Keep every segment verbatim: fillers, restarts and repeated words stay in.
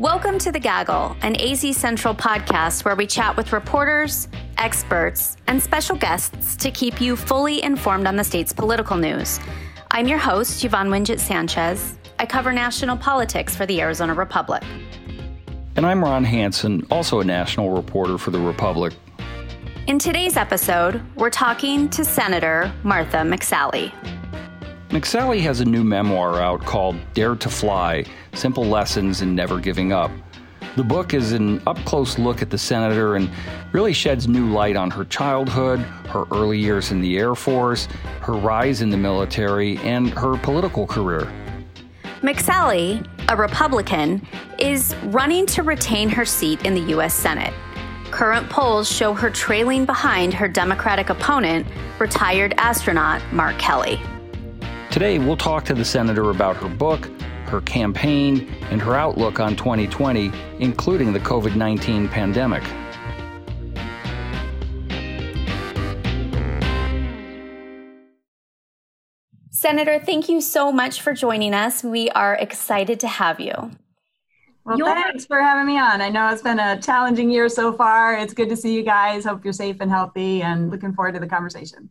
Welcome to The Gaggle, an A Z Central podcast where we chat with reporters, experts, and special guests to keep you fully informed on the state's political news. I'm your host, Yvonne Wingett Sanchez. I cover national politics for the Arizona Republic. And I'm Ron Hansen, also a national reporter for the Republic. In today's episode, we're talking to Senator Martha McSally. McSally has a new memoir out called Dare to Fly, Simple Lessons in Never Giving Up. The book is an up-close look at the senator and really sheds new light on her childhood, her early years in the Air Force, her rise in the military, and her political career. McSally, a Republican, is running to retain her seat in the U S Senate. Current polls show her trailing behind her Democratic opponent, retired astronaut Mark Kelly. Today, we'll talk to the senator about her book, her campaign, and her outlook on twenty twenty, including the covid nineteen pandemic. Senator, thank you so much for joining us. We are excited to have you. Well, you're- thanks for having me on. I know it's been a challenging year so far. It's good to see you guys. Hope you're safe and healthy, and looking forward to the conversation.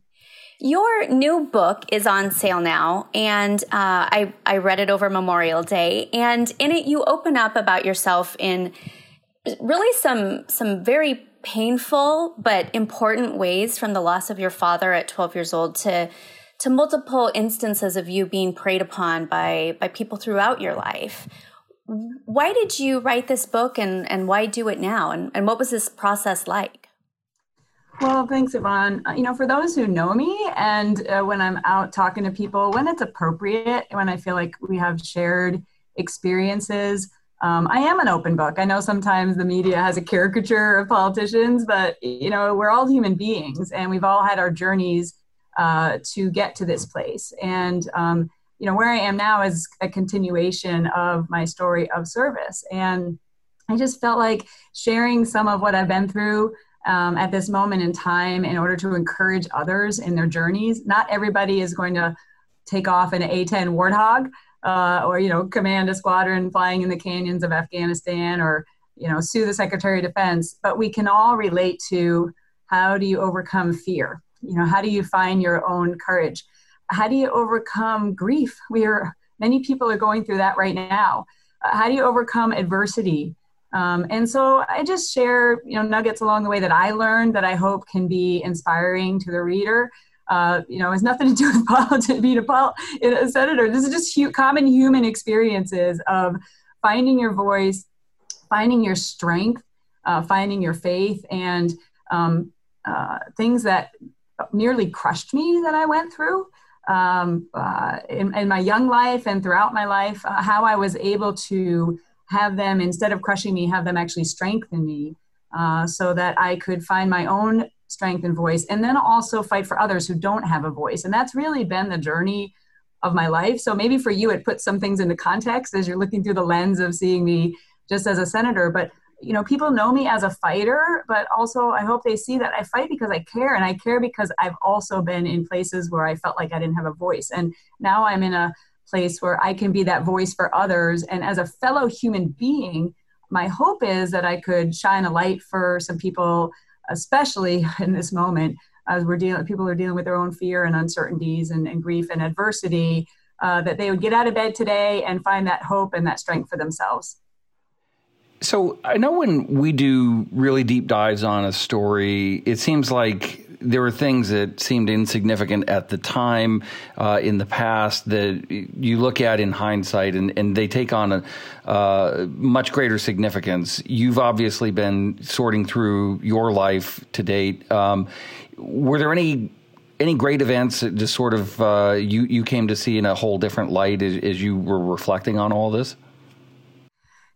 Your new book is on sale now, and uh, I, I read it over Memorial Day, and in it you open up about yourself in really some some very painful but important ways, from the loss of your father at twelve years old to to multiple instances of you being preyed upon by, by people throughout your life. Why did you write this book, and, and why do it now, and, and what was this process like? Well, thanks, Yvonne. You know, for those who know me, and uh, when I'm out talking to people, when it's appropriate, when I feel like we have shared experiences, um, I am an open book. I know sometimes the media has a caricature of politicians, but, you know, we're all human beings, and we've all had our journeys uh, to get to this place. And, um, you know, where I am now is a continuation of my story of service. And I just felt like sharing some of what I've been through Um, at this moment in time, in order to encourage others in their journeys. Not everybody is going to take off in an A ten warthog uh, or, you know, command a squadron flying in the canyons of Afghanistan, or, you know, sue the Secretary of Defense. But we can all relate to, how do you overcome fear? You know, how do you find your own courage? How do you overcome grief? We are, many people are going through that right now. Uh, how do you overcome adversity? Um, and so I just share, you know, nuggets along the way that I learned that I hope can be inspiring to the reader. Uh, you know, it has nothing to do with politics, being a, pol- a senator. This is just hu- common human experiences of finding your voice, finding your strength, uh, finding your faith, and um, uh, things that nearly crushed me that I went through um, uh, in, in my young life and throughout my life, uh, how I was able to have them, instead of crushing me, have them actually strengthen me uh, so that I could find my own strength and voice, and then also fight for others who don't have a voice. And that's really been the journey of my life. So maybe for you, it puts some things into context as you're looking through the lens of seeing me just as a senator. But, you know, people know me as a fighter, but also I hope they see that I fight because I care, and I care because I've also been in places where I felt like I didn't have a voice. And now I'm in a place where I can be that voice for others. And as a fellow human being, my hope is that I could shine a light for some people, especially in this moment, as we're dealing, people are dealing with their own fear and uncertainties and, and grief and adversity, uh, that they would get out of bed today and find that hope and that strength for themselves. So I know when we do really deep dives on a story, it seems like there were things that seemed insignificant at the time uh, in the past that you look at in hindsight, and, and they take on a uh, much greater significance. You've obviously been sorting through your life to date. Um, were there any any great events that just sort of uh, you, you came to see in a whole different light as, as you were reflecting on all this?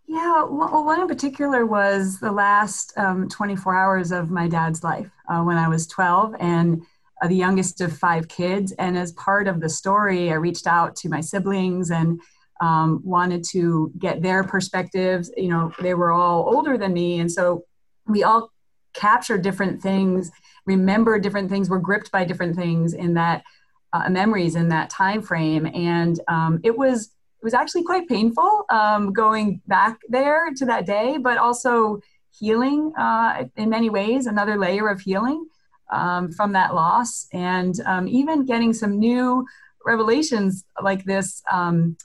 Yeah, well, one in particular was the last um, twenty-four hours of my dad's life uh, when I was twelve and uh, the youngest of five kids. And as part of the story, I reached out to my siblings and um, wanted to get their perspectives. You know, they were all older than me. And so we all captured different things, remembered different things, were gripped by different things in that uh, memories in that time frame. And um, it was it was actually quite painful um, going back there to that day, but also healing uh, in many ways, another layer of healing um, from that loss. And um, even getting some new revelations like this, um,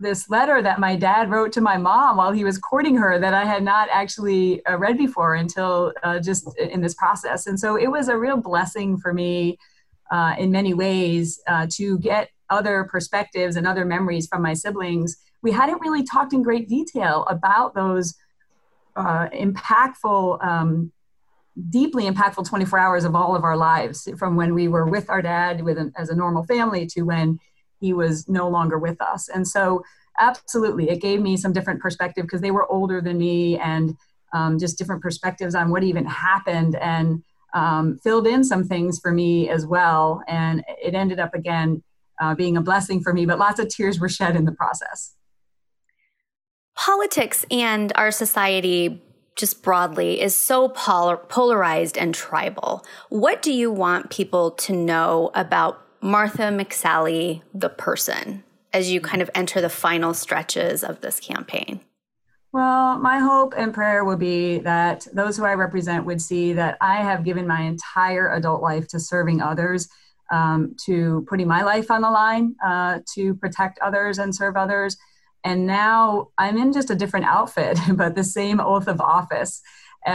this letter that my dad wrote to my mom while he was courting her that I had not actually uh, read before until uh, just in this process. And so it was a real blessing for me uh, in many ways uh, to get other perspectives and other memories from my siblings. We hadn't really talked in great detail about those uh, impactful, um, deeply impactful twenty-four hours of all of our lives, from when we were with our dad with an, as a normal family to when he was no longer with us. And so absolutely, it gave me some different perspective because they were older than me, and um, just different perspectives on what even happened, and um, filled in some things for me as well. And it ended up again Uh, being a blessing for me, but lots of tears were shed in the process. Politics and our society, just broadly, is so polar- polarized and tribal. What do you want people to know about Martha McSally, the person, as you kind of enter the final stretches of this campaign? Well, my hope and prayer will be that those who I represent would see that I have given my entire adult life to serving others, Um, to putting my life on the line, uh, to protect others and serve others. And now I'm in just a different outfit, but the same oath of office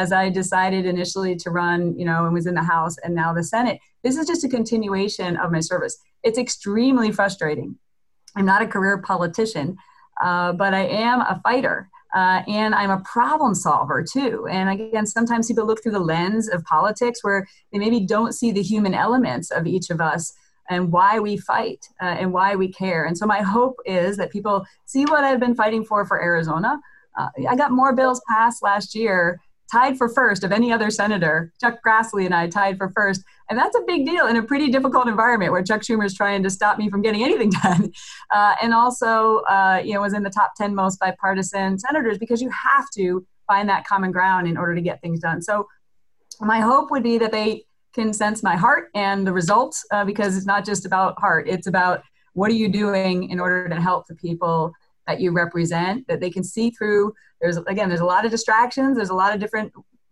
as I decided initially to run, you know, and was in the House and now the Senate. This is just a continuation of my service. It's extremely frustrating. I'm not a career politician, uh, but I am a fighter. Uh, and I'm a problem solver too. And again, sometimes people look through the lens of politics where they maybe don't see the human elements of each of us and why we fight uh, and why we care. And so my hope is that people see what I've been fighting for for Arizona. Uh, I got more bills passed last year, tied for first of any other senator. Chuck Grassley and I tied for first. And that's a big deal in a pretty difficult environment where Chuck Schumer is trying to stop me from getting anything done. Uh, and also, uh, you know, was in the top ten most bipartisan senators, because you have to find that common ground in order to get things done. So my hope would be that they can sense my heart and the results, uh, because it's not just about heart. It's about what are you doing in order to help the people that you represent, that they can see through. There's, again, there's a lot of distractions. There's a lot of different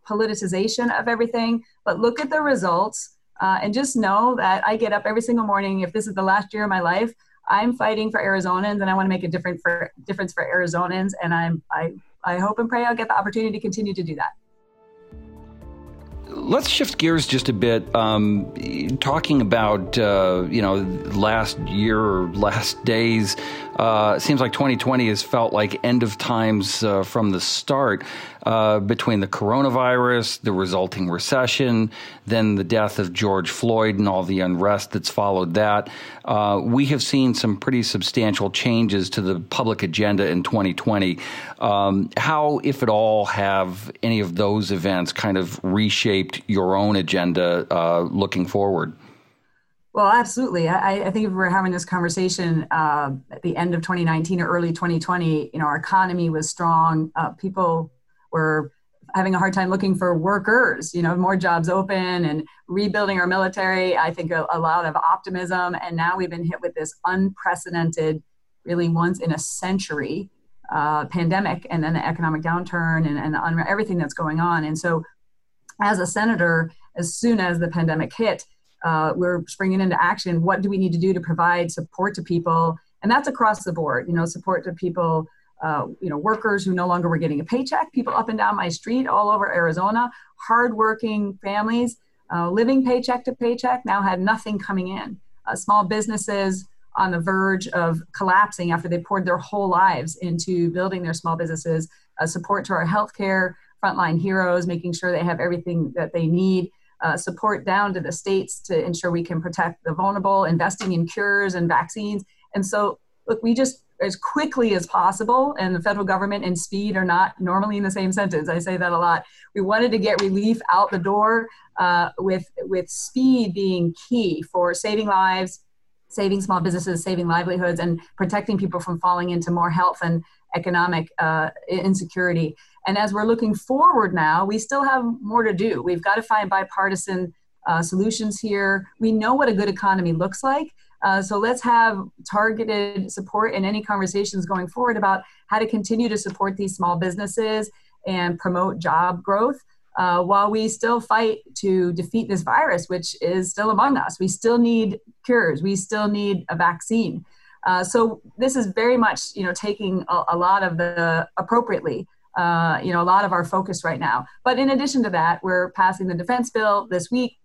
politicization of everything, but look at the results uh, and just know that I get up every single morning. If this is the last year of my life, I'm fighting for Arizonans, and I want to make a different for, difference for Arizonans. And I'm, I, I hope and pray I'll get the opportunity to continue to do that. Let's shift gears just a bit, um, talking about, uh, you know, last year or last days. Uh, seems like twenty twenty has felt like end of times uh, from the start, uh, between the coronavirus, the resulting recession, then the death of George Floyd and all the unrest that's followed that. Uh, we have seen some pretty substantial changes to the public agenda in twenty twenty. Um, how, if at all, have any of those events kind of reshaped your own agenda uh, looking forward? Well, absolutely. I, I think if we were having this conversation uh, at the end of twenty nineteen or early twenty twenty, you know, our economy was strong. Uh, people were having a hard time looking for workers, you know, more jobs open, and rebuilding our military. I think a, a lot of optimism. And now we've been hit with this unprecedented, really once in a century uh, pandemic, and then the economic downturn and, and un- everything that's going on. And so as a senator, as soon as the pandemic hit, Uh, we're springing into action. What do we need to do to provide support to people? And that's across the board, you know, support to people, uh, you know, workers who no longer were getting a paycheck, people up and down my street all over Arizona, hardworking families, uh, living paycheck to paycheck, now had nothing coming in. Uh, small businesses on the verge of collapsing after they poured their whole lives into building their small businesses, uh, support to our healthcare, frontline heroes, making sure they have everything that they need. Uh, support down to the states to ensure we can protect the vulnerable, investing in cures and vaccines. And so, look, we just, as quickly as possible, and the federal government and speed are not normally in the same sentence. I say that a lot. We wanted to get relief out the door uh, with, with speed being key for saving lives, saving small businesses, saving livelihoods, and protecting people from falling into more health and economic uh, insecurity. And as we're looking forward now, we still have more to do. We've got to find bipartisan uh, solutions here. We know what a good economy looks like. Uh, so let's have targeted support in any conversations going forward about how to continue to support these small businesses and promote job growth uh, while we still fight to defeat this virus, which is still among us. We still need cures. We still need a vaccine. Uh, so this is very much, you know, taking a, a lot of the appropriately, uh, you know, a lot of our focus right now. But in addition to that, we're passing the defense bill this week.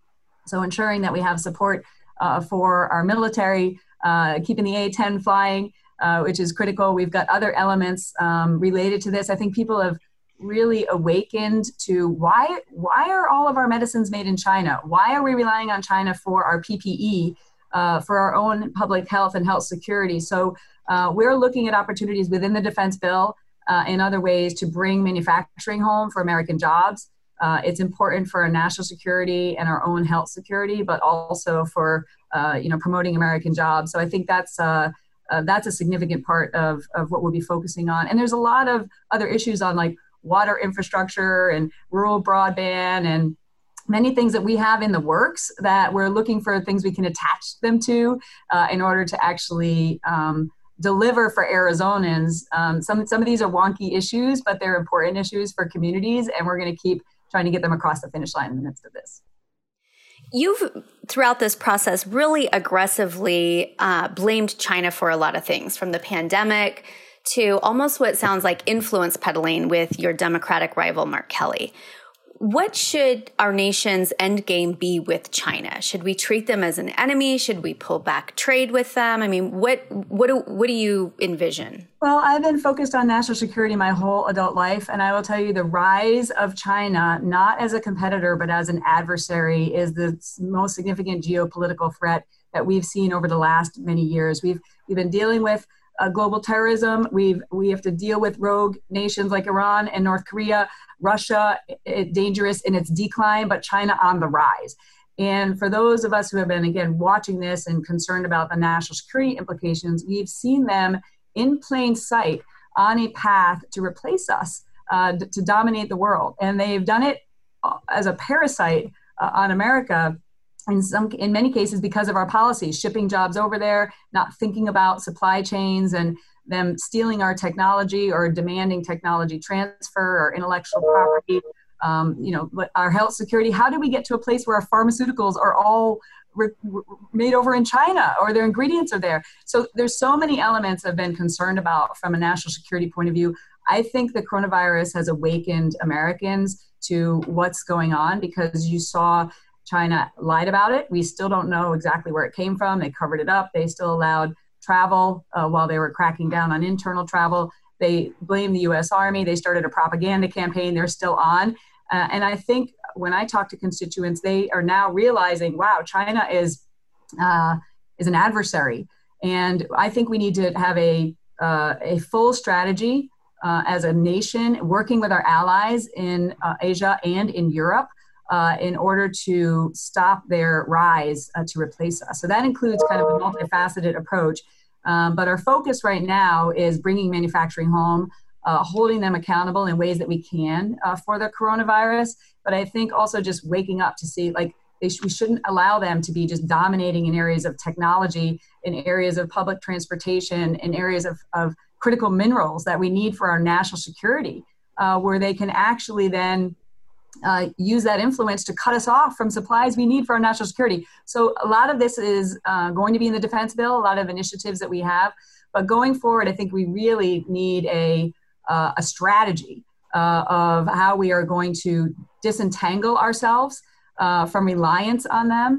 So ensuring that we have support Uh, for our military, uh, keeping the A ten flying, uh, which is critical. We've got other elements um, related to this. I think people have really awakened to why, why are all of our medicines made in China? Why are we relying on China for our P P E, uh, for our own public health and health security? So uh, we're looking at opportunities within the defense bill uh, and other ways to bring manufacturing home for American jobs. Uh, it's important for our national security and our own health security, but also for, uh, you know, promoting American jobs. So I think that's, uh, uh, that's a significant part of, of what we'll be focusing on. And there's a lot of other issues on like water infrastructure and rural broadband and many things that we have in the works that we're looking for things we can attach them to uh, in order to actually um, deliver for Arizonans. Um, some, some of these are wonky issues, but they're important issues for communities, and we're going to keep trying to get them across the finish line in the midst of this. You've, throughout this process, really aggressively uh, blamed China for a lot of things, from the pandemic to almost what sounds like influence peddling with your Democratic rival, Mark Kelly. What should our nation's end game be with China? Should we treat them as an enemy? Should we pull back trade with them? I mean, what what do, what do you envision? Well, I've been focused on national security my whole adult life, and I will tell you the rise of China, not as a competitor, but as an adversary, is the most significant geopolitical threat that we've seen over the last many years. We've we've been dealing with Uh, global terrorism. We've, we have to deal with rogue nations like Iran and North Korea, Russia, it, it, dangerous in its decline, but China on the rise. And for those of us who have been, again, watching this and concerned about the national security implications, we've seen them in plain sight on a path to replace us, uh, d- to dominate the world. And they've done it as a parasite uh, on America. In some, in many cases, because of our policies, shipping jobs over there, not thinking about supply chains and them stealing our technology or demanding technology transfer or intellectual property, um, you know, our health security. How do we get to a place where our pharmaceuticals are all re- re- made over in China or their ingredients are there? So there's so many elements I've been concerned about from a national security point of view. I think the coronavirus has awakened Americans to what's going on, because you saw China lied about it. We still don't know exactly where it came from. They covered it up. They still allowed travel uh, while they were cracking down on internal travel. They blamed the U S Army. They started a propaganda campaign. They're still on. Uh, and I think when I talk to constituents, they are now realizing, wow, China is uh, is an adversary. And I think we need to have a, uh, a full strategy uh, as a nation, working with our allies in uh, Asia and in Europe, Uh, in order to stop their rise uh, to replace us. So that includes kind of a multifaceted approach. Um, but our focus right now is bringing manufacturing home, uh, holding them accountable in ways that we can uh, for the coronavirus. But I think also just waking up to see, like, they sh- we shouldn't allow them to be just dominating in areas of technology, in areas of public transportation, in areas of, of critical minerals that we need for our national security, uh, where they can actually then Uh, use that influence to cut us off from supplies we need for our national security. So a lot of this is uh, going to be in the defense bill, a lot of initiatives that we have. But going forward, I think we really need a, uh, a strategy uh, of how we are going to disentangle ourselves uh, from reliance on them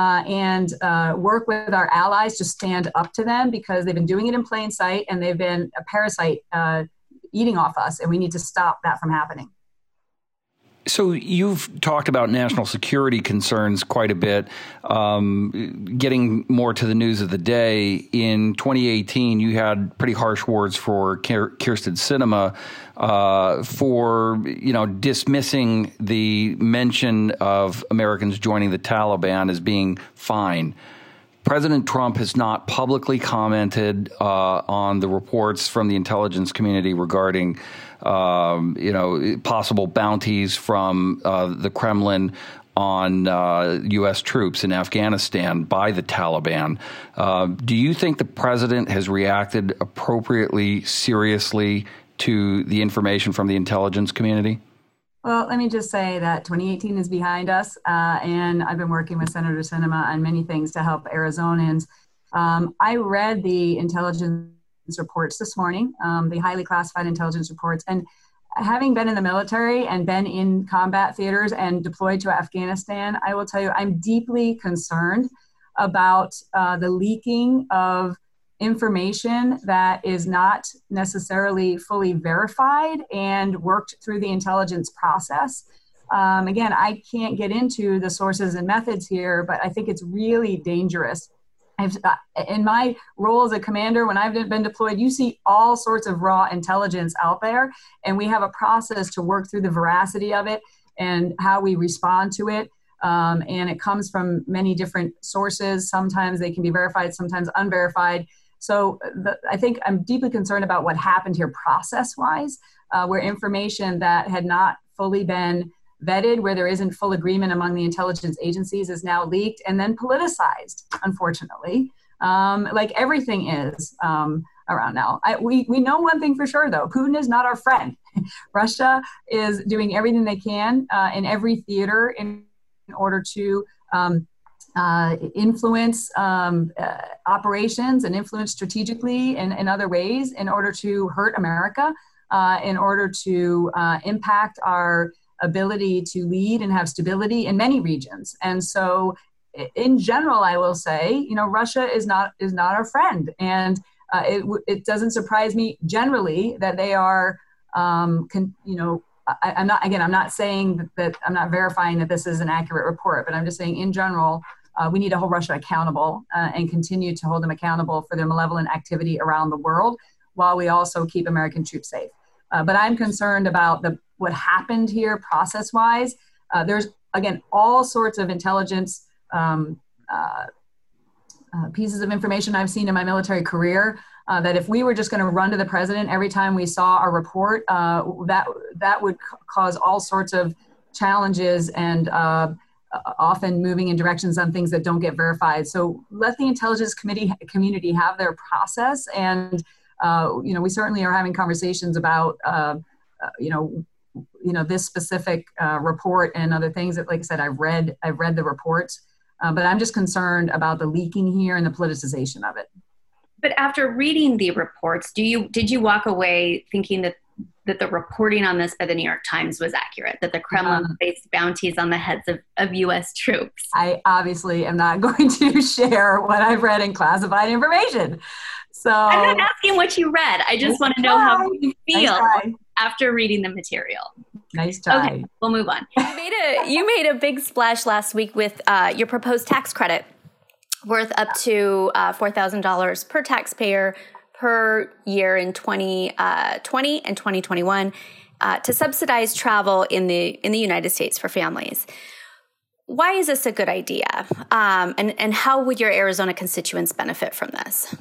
uh, and uh, work with our allies to stand up to them, because they've been doing it in plain sight and they've been a parasite uh, eating off us, and we need to stop that from happening. So you've talked about national security concerns quite a bit. Um, getting more to the news of the day, in twenty eighteen, you had pretty harsh words for Kyrsten Sinema uh, for, you know, dismissing the mention of Americans joining the Taliban as being fine. President Trump has not publicly commented uh, on the reports from the intelligence community regarding Um, you know, possible bounties from uh, the Kremlin on uh, U S troops in Afghanistan by the Taliban. Uh, do you think the president has reacted appropriately, seriously to the information from the intelligence community? Well, let me just say that twenty eighteen is behind us, uh, and I've been working with Senator Sinema on many things to help Arizonans. Um, I read the intelligence reports this morning, um, the highly classified intelligence reports, and having been in the military and been in combat theaters and deployed to Afghanistan, I will tell you I'm deeply concerned about uh, the leaking of information that is not necessarily fully verified and worked through the intelligence process. Um, again, I can't get into the sources and methods here, but I think it's really dangerous. I've, in my role as a commander, when I've been deployed, you see all sorts of raw intelligence out there, and we have a process to work through the veracity of it and how we respond to it. Um, and it comes from many different sources. Sometimes they can be verified, sometimes unverified. So the, I think I'm deeply concerned about what happened here process-wise, uh, where information that had not fully been vetted, where there isn't full agreement among the intelligence agencies, is now leaked and then politicized, unfortunately, um, like everything is um, around now. I, we, we know one thing for sure, though. Putin is not our friend. Russia is doing everything they can uh, in every theater in, in order to um, uh, influence um, uh, operations and influence strategically and in other ways in order to hurt America, uh, in order to uh, impact our ability to lead and have stability in many regions. And so in general, I will say, you know, Russia is not is not our friend. And uh, it it doesn't surprise me generally that they are, um, con, you know, I, I'm not, again, I'm not saying that, that I'm not verifying that this is an accurate report, but I'm just saying in general, uh, we need to hold Russia accountable uh, and continue to hold them accountable for their malevolent activity around the world while we also keep American troops safe. Uh, but I'm concerned about the what happened here process-wise. Uh, there's, again, all sorts of intelligence um, uh, uh, pieces of information I've seen in my military career uh, that if we were just going to run to the president every time we saw a report, uh, that that would c- cause all sorts of challenges and uh, often moving in directions on things that don't get verified. So let the intelligence committee community have their process. And, uh, you know, we certainly are having conversations about, uh, uh, you know, you know, this specific uh, report and other things that, like I said, I've read, I've read the reports, uh, but I'm just concerned about the leaking here and the politicization of it. But after reading the reports, do you, did you walk away thinking that, that the reporting on this by the New York Times was accurate, that the Kremlin placed um, bounties on the heads of, of U S troops? I obviously am not going to share what I've read in classified information. So I'm not asking what you read. I just want to know how you feel after reading the material. Nice try. Okay, we'll move on. You made a, you made a big splash last week with uh, your proposed tax credit worth up to uh, four thousand dollars per taxpayer per year in twenty twenty and twenty twenty-one uh, to subsidize travel in the in the United States for families. Why is this a good idea? Um, and, and how would your Arizona constituents benefit from this?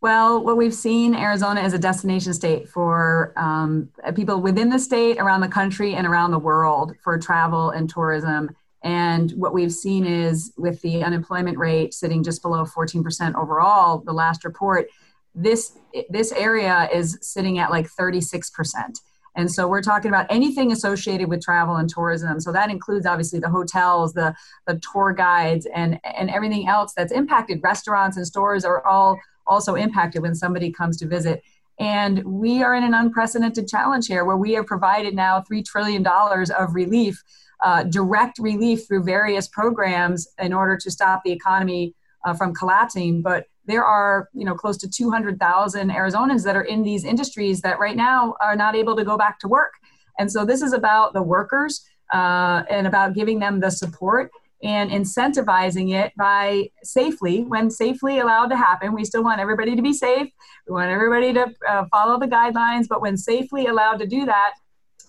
Well, what we've seen, Arizona is a destination state for um, people within the state, around the country, and around the world for travel and tourism. And what we've seen is with the unemployment rate sitting just below fourteen percent overall, the last report, this this area is sitting at like thirty-six percent. And so we're talking about anything associated with travel and tourism. So that includes obviously the hotels, the, the tour guides, and, and everything else that's impacted. Restaurants and stores are all also impacted when somebody comes to visit. And we are in an unprecedented challenge here where we have provided now three trillion dollars of relief, uh, direct relief through various programs in order to stop the economy uh, from collapsing. But there are, you know, close to two hundred thousand Arizonans that are in these industries that right now are not able to go back to work. And so this is about the workers uh, and about giving them the support and incentivizing it by safely, when safely allowed to happen. We still want everybody to be safe. We want everybody to uh, follow the guidelines, but when safely allowed to do that,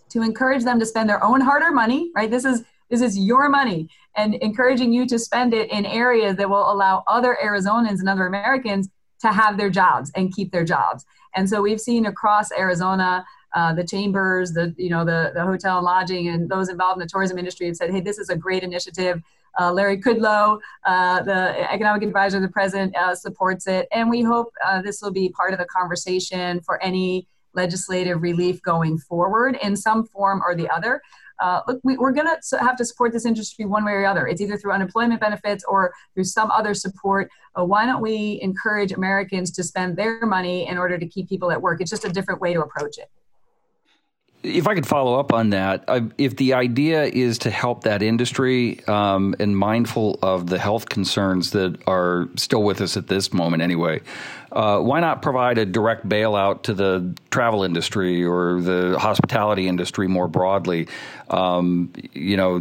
to encourage them to spend their own hard-earned money, right? This is this is your money, and encouraging you to spend it in areas that will allow other Arizonans and other Americans to have their jobs and keep their jobs. And so we've seen across Arizona, Uh, the chambers, the you know the, the hotel and lodging, and those involved in the tourism industry have said, hey, this is a great initiative. Uh, Larry Kudlow, uh, the economic advisor to the president, uh, supports it. And we hope uh, this will be part of the conversation for any legislative relief going forward in some form or the other. Uh, look, we, we're going to have to support this industry one way or the other. It's either through unemployment benefits or through some other support. Uh, why don't we encourage Americans to spend their money in order to keep people at work? It's just a different way to approach it. If I could follow up on that, if the idea is to help that industry um, and mindful of the health concerns that are still with us at this moment anyway, uh, why not provide a direct bailout to the travel industry or the hospitality industry more broadly? Um, you know,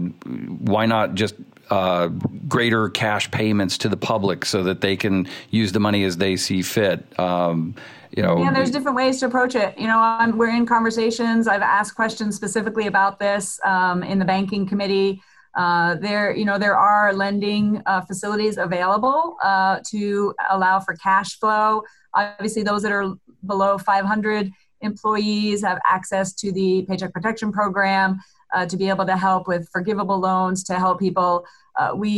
why not just uh, greater cash payments to the public so that they can use the money as they see fit? Um You know, yeah, there's different ways to approach it. You know, I'm, we're in conversations. I've asked questions specifically about this um, in the banking committee. Uh, there, you know, there are lending uh, facilities available uh, to allow for cash flow. Obviously, those that are below five hundred employees have access to the Paycheck Protection Program uh, to be able to help with forgivable loans to help people. Uh, we,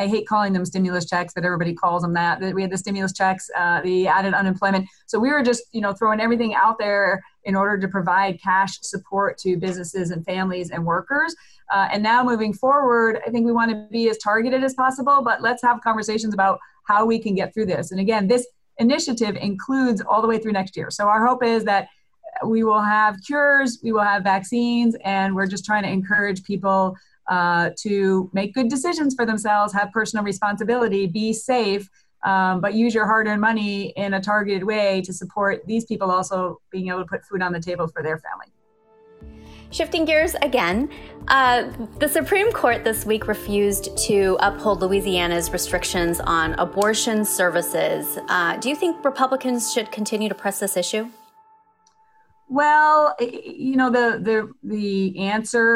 I hate calling them stimulus checks, but everybody calls them that. We had the stimulus checks, uh, the added unemployment. So we were just, you know, throwing everything out there in order to provide cash support to businesses and families and workers. Uh, and now moving forward, I think we want to be as targeted as possible, but let's have conversations about how we can get through this. And again, this initiative includes all the way through next year. So our hope is that we will have cures, we will have vaccines, and we're just trying to encourage people Uh, to make good decisions for themselves, have personal responsibility, be safe, um, but use your hard-earned money in a targeted way to support these people also being able to put food on the table for their family. Shifting gears again, uh, the Supreme Court this week refused to uphold Louisiana's restrictions on abortion services. Uh, do you think Republicans should continue to press this issue? Well, you know, the, the the answer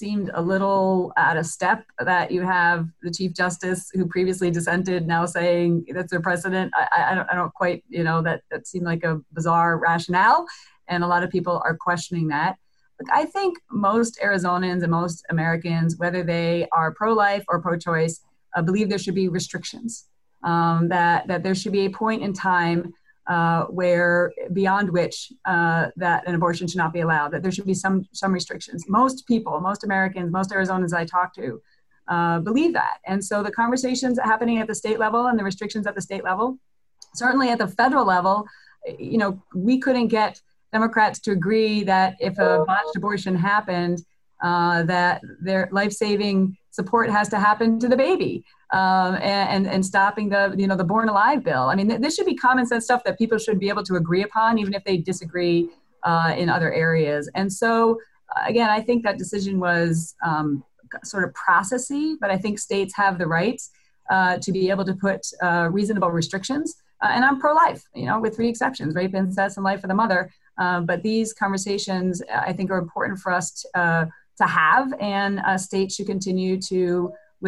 seemed a little out of step that you have the Chief Justice who previously dissented now saying that's their precedent. I, I, don't, I don't quite, you know, that, that seemed like a bizarre rationale. And a lot of people are questioning that. Look, I think most Arizonans and most Americans, whether they are pro-life or pro-choice, uh, believe there should be restrictions, um, that, that there should be a point in time Uh, where beyond which uh, that an abortion should not be allowed, that there should be some some restrictions. Most people, most Americans, most Arizonans I talk to uh, believe that. And so the conversations happening at the state level and the restrictions at the state level, certainly at the federal level, you know, we couldn't get Democrats to agree that if a botched abortion happened, uh, that their life-saving support has to happen to the baby. Um, and, and stopping the, you know, the Born Alive Bill. I mean, th- this should be common sense stuff that people should be able to agree upon, even if they disagree uh, in other areas. And so, again, I think that decision was um, sort of processy, but I think states have the rights uh, to be able to put uh, reasonable restrictions. Uh, and I'm pro-life, you know, with three exceptions, rape, incest, and life of the mother. Uh, but these conversations, I think, are important for us t- uh, to have, and uh, states should continue to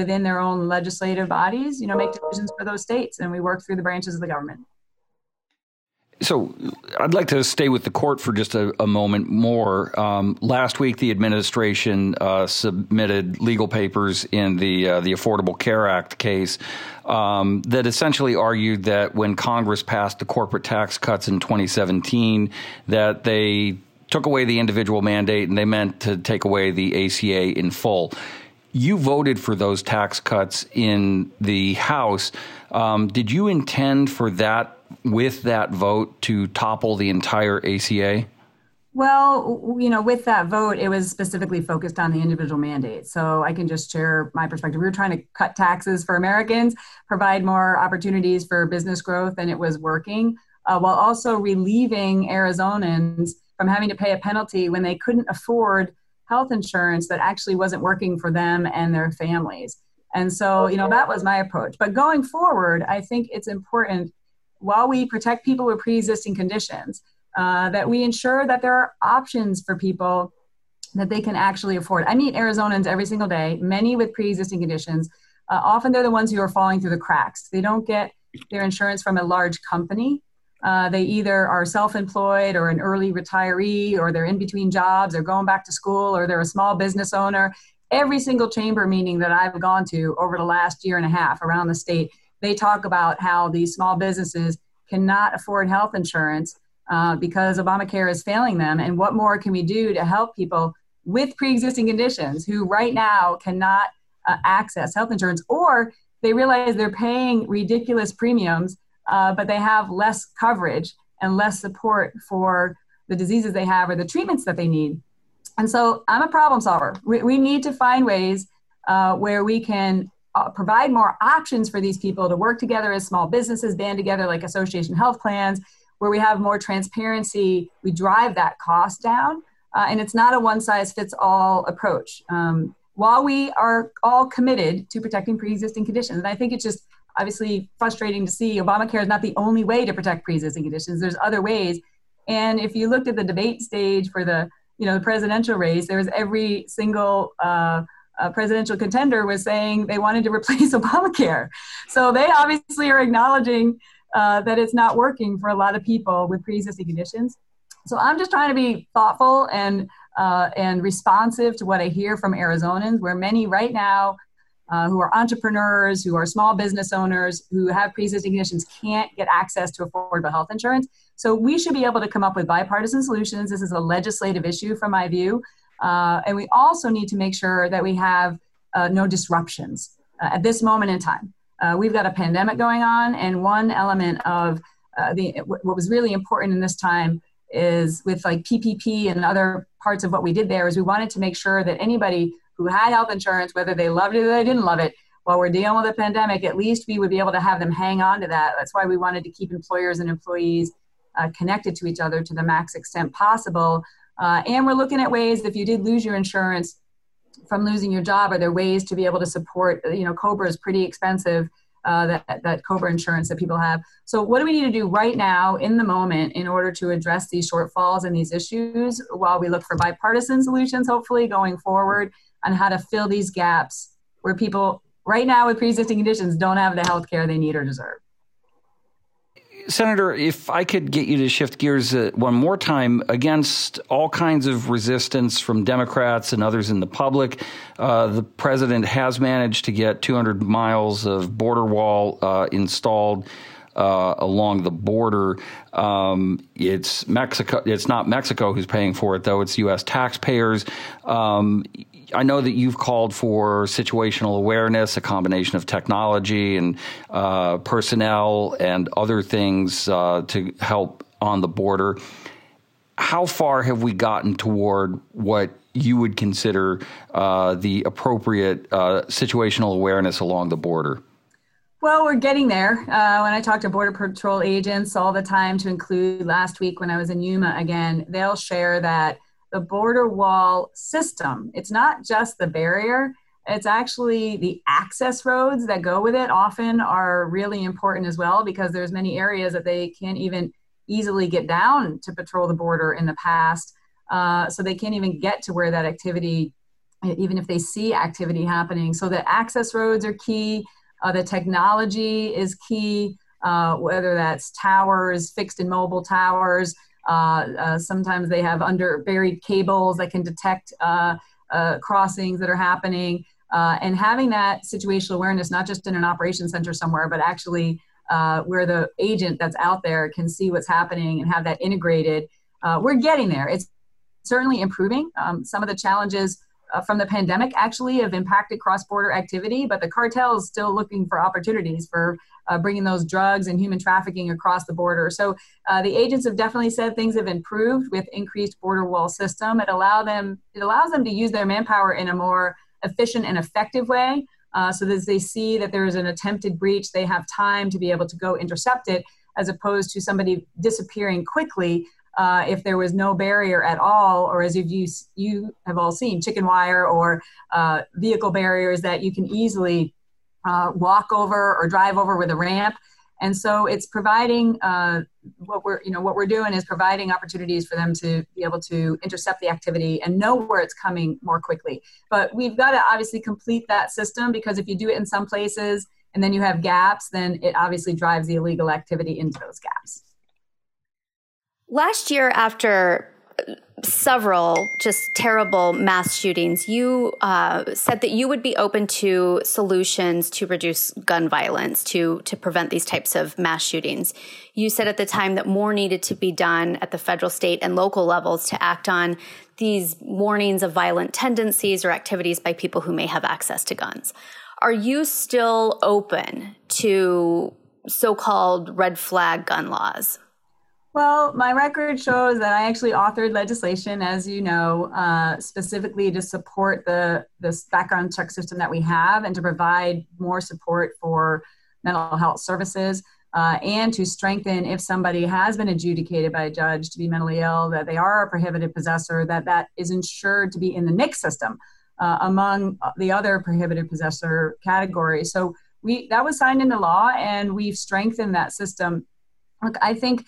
within their own legislative bodies, you know, make decisions for those states, and we work through the branches of the government. So I'd like to stay with the court for just a, a moment more. Um, last week, the administration uh, submitted legal papers in the uh, the Affordable Care Act case um, that essentially argued that when Congress passed the corporate tax cuts in twenty seventeen, that they took away the individual mandate and they meant to take away the A C A in full. You voted for those tax cuts in the House. Um, did you intend for that, with that vote, to topple the entire A C A? Well, you know, with that vote, it was specifically focused on the individual mandate. So I can just share my perspective. We were trying to cut taxes for Americans, provide more opportunities for business growth, and it was working, uh, while also relieving Arizonans from having to pay a penalty when they couldn't afford health insurance that actually wasn't working for them and their families. And so, you know, that was my approach. But going forward, I think it's important, while we protect people with pre-existing conditions, uh, that we ensure that there are options for people that they can actually afford. I meet Arizonans every single day, many with pre-existing conditions. Uh, often they're the ones who are falling through the cracks. They don't get their insurance from a large company. Uh, they either are self-employed or an early retiree, or they're in between jobs or going back to school, or they're a small business owner. Every single chamber meeting that I've gone to over the last year and a half around the state, they talk about how these small businesses cannot afford health insurance uh, because Obamacare is failing them. And what more can we do to help people with pre-existing conditions who right now cannot uh, access health insurance, or they realize they're paying ridiculous premiums, uh, but they have less coverage and less support for the diseases they have or the treatments that they need. And so I'm a problem solver. We, we need to find ways uh, where we can uh, provide more options for these people to work together as small businesses, band together like association health plans, where we have more transparency. We drive that cost down. Uh, and it's not a one-size-fits-all approach. Um, while we are all committed to protecting pre-existing conditions, and I think it's just obviously frustrating to see Obamacare is not the only way to protect pre-existing conditions. There's other ways. And if you looked at the debate stage for the, you know, the presidential race, there was every single uh, uh, presidential contender was saying they wanted to replace Obamacare. So they obviously are acknowledging uh, that it's not working for a lot of people with pre-existing conditions. So I'm just trying to be thoughtful and uh, and responsive to what I hear from Arizonans, where many right now uh, who are entrepreneurs, who are small business owners, who have pre-existing conditions can't get access to affordable health insurance. So we should be able to come up with bipartisan solutions. This is a legislative issue from my view. Uh, and we also need to make sure that we have uh, no disruptions uh, at this moment in time. Uh, we've got a pandemic going on, and one element of uh, the what was really important in this time is with like P P P and other parts of what we did there is we wanted to make sure that anybody who had health insurance, whether they loved it or they didn't love it, while we're dealing with a pandemic, at least we would be able to have them hang on to that. That's why we wanted to keep employers and employees uh, connected to each other to the max extent possible. Uh, and we're looking at ways, if you did lose your insurance from losing your job, are there ways to be able to support, you know, COBRA is pretty expensive. Uh, that, that COBRA insurance that people have. So what do we need to do right now in the moment in order to address these shortfalls and these issues while we look for bipartisan solutions, hopefully going forward, on how to fill these gaps where people right now with pre-existing conditions don't have the health care they need or deserve? Senator, if I could get you to shift gears uh, one more time against all kinds of resistance from Democrats and others in the public, uh, the president has managed to get two hundred miles of border wall uh, installed uh, along the border. Um, it's Mexico. It's not Mexico who's paying for it, though. It's U S taxpayers. Um, I know that you've called for situational awareness, a combination of technology and uh, personnel and other things uh, to help on the border. How far have we gotten toward what you would consider uh, the appropriate uh, situational awareness along the border? Well, we're getting there. Uh, when I talk to Border Patrol agents all the time, to include last week when I was in Yuma again, they'll share that the border wall system, it's not just the barrier, it's actually the access roads that go with it often are really important as well, because there's many areas that they can't even easily get down to patrol the border in the past. Uh, so they can't even get to where that activity, even if they see activity happening. So the access roads are key. Uh, the technology is key, uh, whether that's towers, fixed and mobile towers. Uh, uh, sometimes they have under buried cables that can detect uh, uh, crossings that are happening. Uh, and having that situational awareness, not just in an operations center somewhere, but actually uh, where the agent that's out there can see what's happening and have that integrated. Uh, we're getting there. It's certainly improving. Um, some of the challenges uh, from the pandemic actually have impacted cross-border activity, but the cartel is still looking for opportunities for Uh, bringing those drugs and human trafficking across the border. So uh, the agents have definitely said things have improved with increased border wall system. It allow them, it allows them to use their manpower in a more efficient and effective way. Uh, so that as they see that there is an attempted breach, they have time to be able to go intercept it, as opposed to somebody disappearing quickly uh, if there was no barrier at all, or as you you have all seen, chicken wire or uh, vehicle barriers that you can easily Uh, walk over or drive over with a ramp. And so it's providing uh, what we're, you know, what we're doing is providing opportunities for them to be able to intercept the activity and know where it's coming more quickly. But we've got to obviously complete that system, because if you do it in some places, and then you have gaps, then it obviously drives the illegal activity into those gaps. Last year, after several just terrible mass shootings, you uh, said that you would be open to solutions to reduce gun violence, to, to prevent these types of mass shootings. You said at the time that more needed to be done at the federal, state, and local levels to act on these warnings of violent tendencies or activities by people who may have access to guns. Are you still open to so-called red flag gun laws? Well, my record shows that I actually authored legislation, as you know, uh, specifically to support the this background check system that we have and to provide more support for mental health services uh, and to strengthen, if somebody has been adjudicated by a judge to be mentally ill, that they are a prohibited possessor, that that is ensured to be in the N I C S system uh, among the other prohibited possessor categories. So we that was signed into law, and we've strengthened that system. Look, I think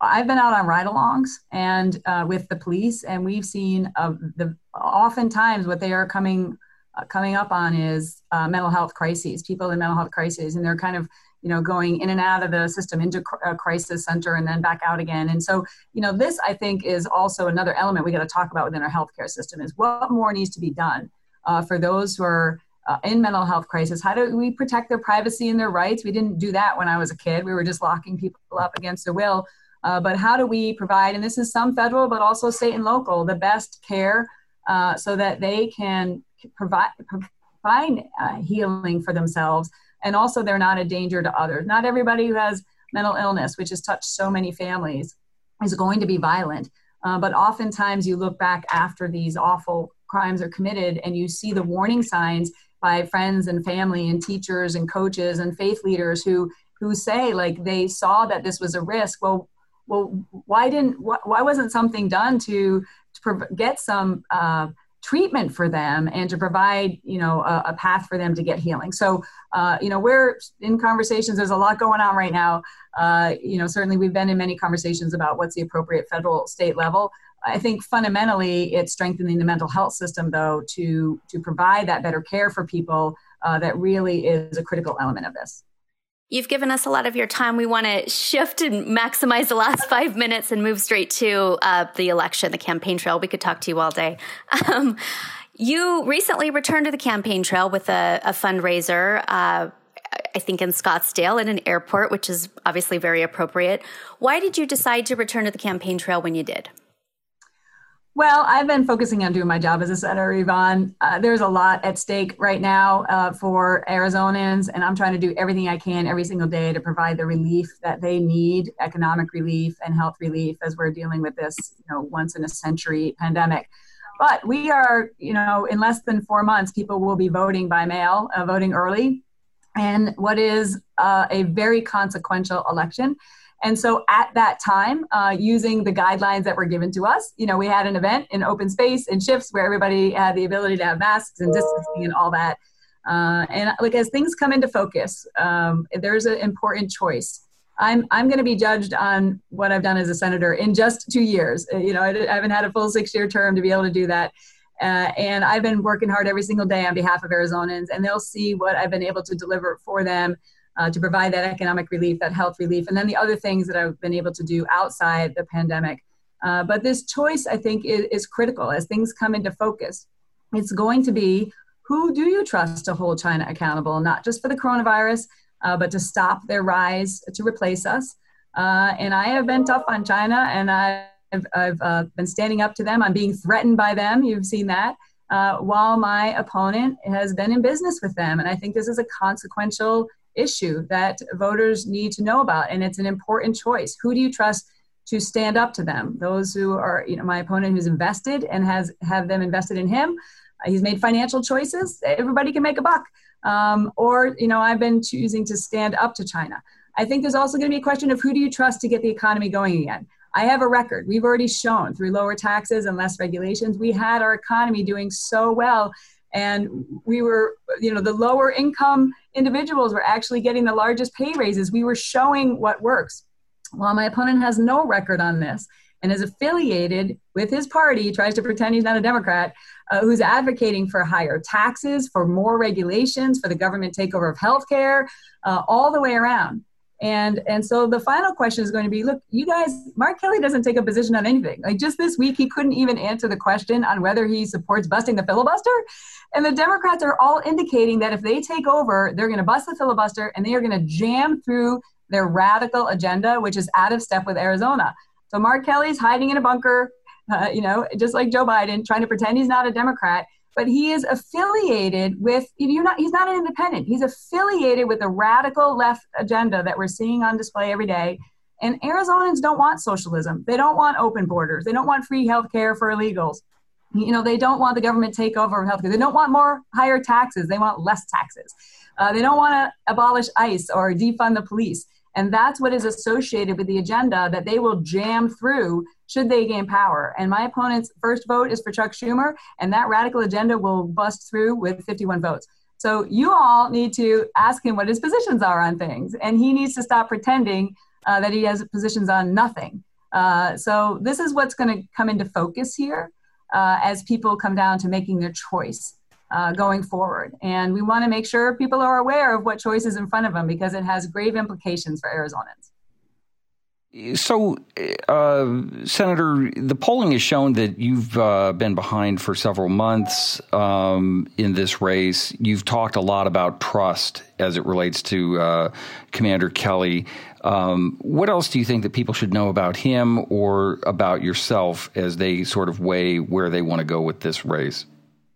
I've been out on ride-alongs and uh, with the police, and we've seen uh, the oftentimes what they are coming uh, coming up on is uh, mental health crises, people in mental health crises, and they're kind of you know going in and out of the system into a crisis center and then back out again. And so you know this I think is also another element we got to talk about within our healthcare system is what more needs to be done uh, for those who are uh, in mental health crisis. How do we protect their privacy and their rights? We didn't do that when I was a kid. We were just locking people up against their will. Uh, but how do we provide, and this is some federal, but also state and local, the best care uh, so that they can provide, provide uh, healing for themselves, and also they're not a danger to others. Not everybody who has mental illness, which has touched so many families, is going to be violent. Uh, but oftentimes you look back after these awful crimes are committed and you see the warning signs by friends and family and teachers and coaches and faith leaders who, who say like they saw that this was a risk. Well, Well, why didn't why wasn't something done to, to get some uh, treatment for them and to provide you know a, a path for them to get healing? So uh, you know we're in conversations. There's a lot going on right now. Uh, you know certainly we've been in many conversations about what's the appropriate federal, state level. I think fundamentally it's strengthening the mental health system though to to provide that better care for people uh, that really is a critical element of this. You've given us a lot of your time. We want to shift and maximize the last five minutes and move straight to uh, the election, the campaign trail. We could talk to you all day. Um, you recently returned to the campaign trail with a, a fundraiser, uh, I think in Scottsdale at an airport, which is obviously very appropriate. Why did you decide to return to the campaign trail when you did? Well, I've been focusing on doing my job as a senator, Yvonne. Uh, there's a lot at stake right now uh, for Arizonans, and I'm trying to do everything I can every single day to provide the relief that they need, economic relief and health relief, as we're dealing with this, you know, once in a century pandemic. But we are, you know, in less than four months, people will be voting by mail, uh, voting early, and what is uh, a very consequential election. And so at that time, uh, using the guidelines that were given to us, you know, we had an event in open space and shifts where everybody had the ability to have masks and distancing and all that. Uh, and like as things come into focus, um, there's an important choice. I'm I'm going to be judged on what I've done as a senator in just two years. You know, I, I haven't had a full six-year term to be able to do that. Uh, and I've been working hard every single day on behalf of Arizonans, and they'll see what I've been able to deliver for them. Uh, to provide that economic relief, that health relief, and then the other things that I've been able to do outside the pandemic. Uh, but this choice, I think, is, is critical as things come into focus. It's going to be, who do you trust to hold China accountable, not just for the coronavirus, uh, but to stop their rise, to replace us? Uh, and I have been tough on China, and I've, I've uh, been standing up to them. I'm being threatened by them. You've seen that. Uh, while my opponent has been in business with them. And I think this is a consequential issue that voters need to know about. And it's an important choice. Who do you trust to stand up to them? Those who are, you know, my opponent who's invested and has have them invested in him. Uh, he's made financial choices. Everybody can make a buck. Um, or, you know, I've been choosing to stand up to China. I think there's also going to be a question of who do you trust to get the economy going again? I have a record. We've already shown through lower taxes and less regulations, we had our economy doing so well. And we were, you know, the lower income individuals were actually getting the largest pay raises. We were showing what works. Well, my opponent has no record on this. and is affiliated with his party, tries to pretend he's not a Democrat, uh, who's advocating for higher taxes, for more regulations, for the government takeover of healthcare, uh, all the way around. And and so the final question is going to be, look, you guys, Mark Kelly doesn't take a position on anything. Like just this week, he couldn't even answer the question on whether he supports busting the filibuster. And the Democrats are all indicating that if they take over, they're going to bust the filibuster and they are going to jam through their radical agenda, which is out of step with Arizona. So Mark Kelly's hiding in a bunker, uh, you know, just like Joe Biden, trying to pretend he's not a Democrat. But he is affiliated with, you're not, he's not an independent. He's affiliated with the radical left agenda that we're seeing on display every day. And Arizonans don't want socialism. They don't want open borders. They don't want free health care for illegals. You know, they don't want the government takeover of health care. They don't want more higher taxes. They want less taxes. Uh, they don't want to abolish ICE or defund the police. And that's what is associated with the agenda that they will jam through should they gain power. And my opponent's first vote is for Chuck Schumer, and that radical agenda will bust through with fifty-one votes. So you all need to ask him what his positions are on things, and he needs to stop pretending uh, that he has positions on nothing. Uh, so this is what's going to come into focus here uh, as people come down to making their choice Uh, going forward. And we want to make sure people are aware of what choice is in front of them because it has grave implications for Arizonans. So, uh, Senator, the polling has shown that you've uh, been behind for several months um, in this race. You've talked a lot about trust as it relates to uh, Commander Kelly. Um, what else do you think that people should know about him or about yourself as they sort of weigh where they want to go with this race?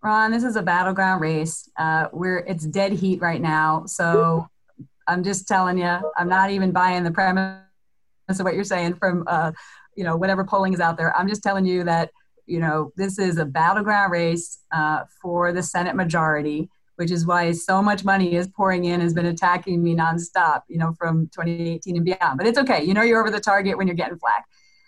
Ron, this is a battleground race. Uh, we're it's dead heat right now. So I'm just telling you, I'm not even buying the premise of what you're saying from, uh, you know, whatever polling is out there. I'm just telling you that, you know, this is a battleground race uh, for the Senate majority, which is why so much money is pouring in, has been attacking me nonstop, you know, from twenty eighteen and beyond. But it's okay. You know, you're over the target when you're getting flack.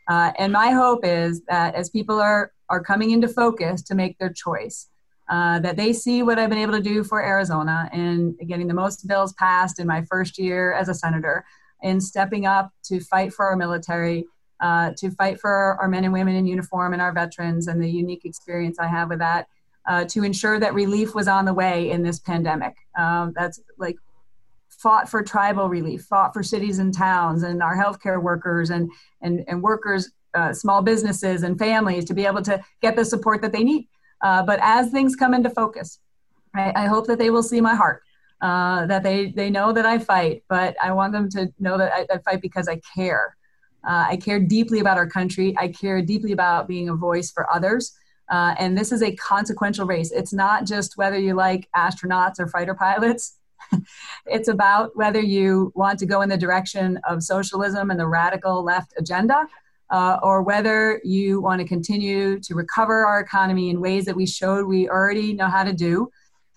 Uh, and my hope is that as people are are coming into focus to make their choice, Uh, that they see what I've been able to do for Arizona and getting the most bills passed in my first year as a senator and stepping up to fight for our military, uh, to fight for our men and women in uniform and our veterans and the unique experience I have with that, uh, to ensure that relief was on the way in this pandemic. Um, that's like fought for tribal relief, fought for cities and towns and our healthcare workers and, and, and workers, uh, small businesses and families to be able to get the support that they need. Uh, but as things come into focus, I, I hope that they will see my heart, uh, that they, they know that I fight, but I want them to know that I, I fight because I care. Uh, I care deeply about our country. I care deeply about being a voice for others. Uh, and this is a consequential race. It's not just whether you like astronauts or fighter pilots. It's about whether you want to go in the direction of socialism and the radical left agenda, Uh, or whether you want to continue to recover our economy in ways that we showed we already know how to do,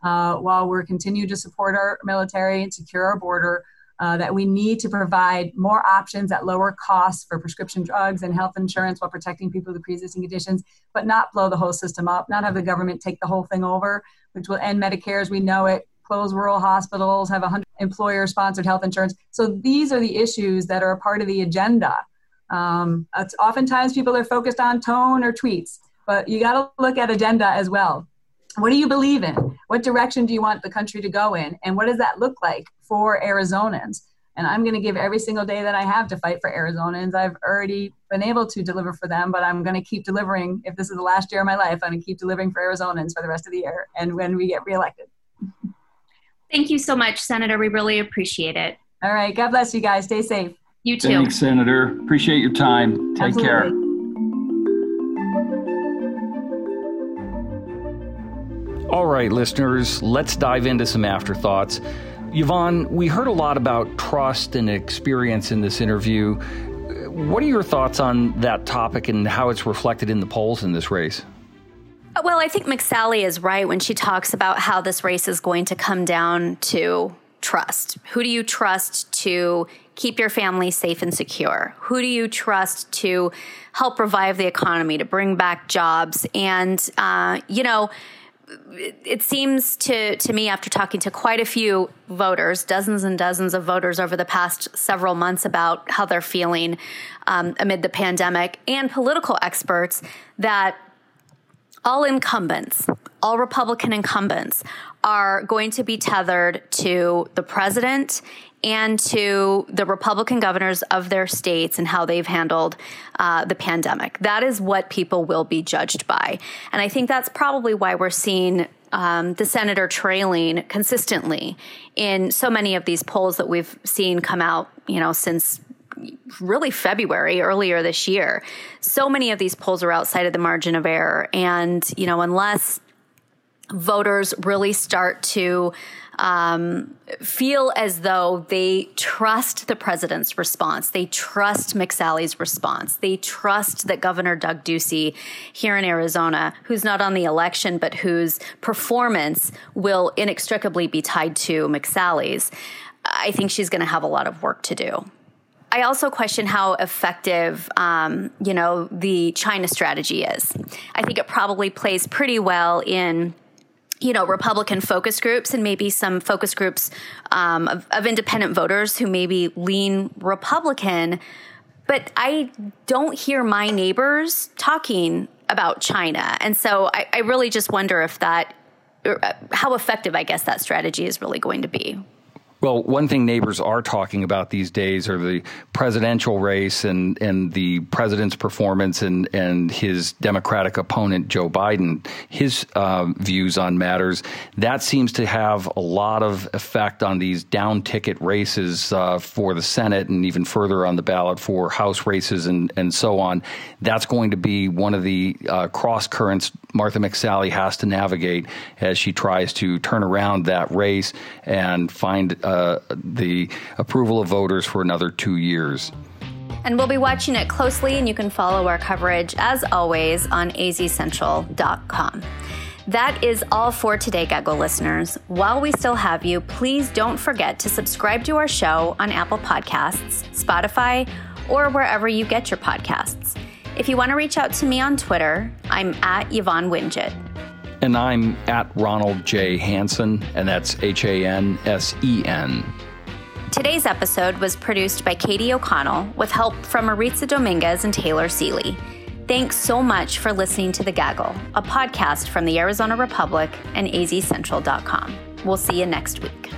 uh, while we're continuing to support our military and secure our border, uh, that we need to provide more options at lower costs for prescription drugs and health insurance while protecting people with pre-existing conditions, but not blow the whole system up, not have the government take the whole thing over, which will end Medicare as we know it, close rural hospitals, have one hundred employer-sponsored health insurance. So these are the issues that are a part of the agenda. Um, it's oftentimes people are focused on tone or tweets, but you got to look at agenda as well. What do you believe in? What direction do you want the country to go in? And what does that look like for Arizonans? And I'm going to give every single day that I have to fight for Arizonans. I've already been able to deliver for them, but I'm going to keep delivering. If this is the last year of my life, I'm going to keep delivering for Arizonans for the rest of the year and when we get reelected. Thank you so much, Senator. We really appreciate it. All right. God bless you guys. Stay safe. You too. Thanks, Senator. Appreciate your time. Take Absolutely. Care. All right, listeners, let's dive into some afterthoughts. Yvonne, we heard a lot about trust and experience in this interview. What are your thoughts on that topic and how it's reflected in the polls in this race? Well, I think McSally is right when she talks about how this race is going to come down to trust. Who do you trust to keep your family safe and secure? Who do you trust to help revive the economy, to bring back jobs? And, uh, you know, it seems to, to me, after talking to quite a few voters, dozens and dozens of voters over the past several months about how they're feeling um, amid the pandemic, and political experts, that all incumbents, all Republican incumbents are going to be tethered to the president and to the Republican governors of their states and how they've handled uh, the pandemic. That is what people will be judged by. And I think that's probably why we're seeing um, the senator trailing consistently in so many of these polls that we've seen come out, you know, since really February, earlier this year. So many of these polls are outside of the margin of error. And, you know, unless voters really start to um, feel as though they trust the president's response, they trust McSally's response, they trust that Governor Doug Ducey here in Arizona, who's not on the election, but whose performance will inextricably be tied to McSally's, I think she's going to have a lot of work to do. I also question how effective, um, you know, the China strategy is. I think it probably plays pretty well in, you know, Republican focus groups and maybe some focus groups um, of, of independent voters who maybe lean Republican. But I don't hear my neighbors talking about China. And so I, I really just wonder if that, how effective, I guess, that strategy is really going to be. Well, one thing neighbors are talking about these days are the presidential race and, and the president's performance and, and his Democratic opponent, Joe Biden, his uh, views on matters. That seems to have a lot of effect on these down ticket races uh, for the Senate and even further on the ballot for House races and, and so on. That's going to be one of the uh, cross currents Martha McSally has to navigate as she tries to turn around that race and find Uh, the approval of voters for another two years. And we'll be watching it closely, and you can follow our coverage, as always, on A Z central dot com. That is all for today, Gaggle listeners. While we still have you, please don't forget to subscribe to our show on Apple Podcasts, Spotify, or wherever you get your podcasts. If you want to reach out to me on Twitter, I'm at Yvonne Wingett. And I'm at Ronald J. Hansen, and that's H A N S E N. Today's episode was produced by Katie O'Connell with help from Maritza Dominguez and Taylor Seeley. Thanks so much for listening to The Gaggle, a podcast from the Arizona Republic and A Z central dot com. We'll see you next week.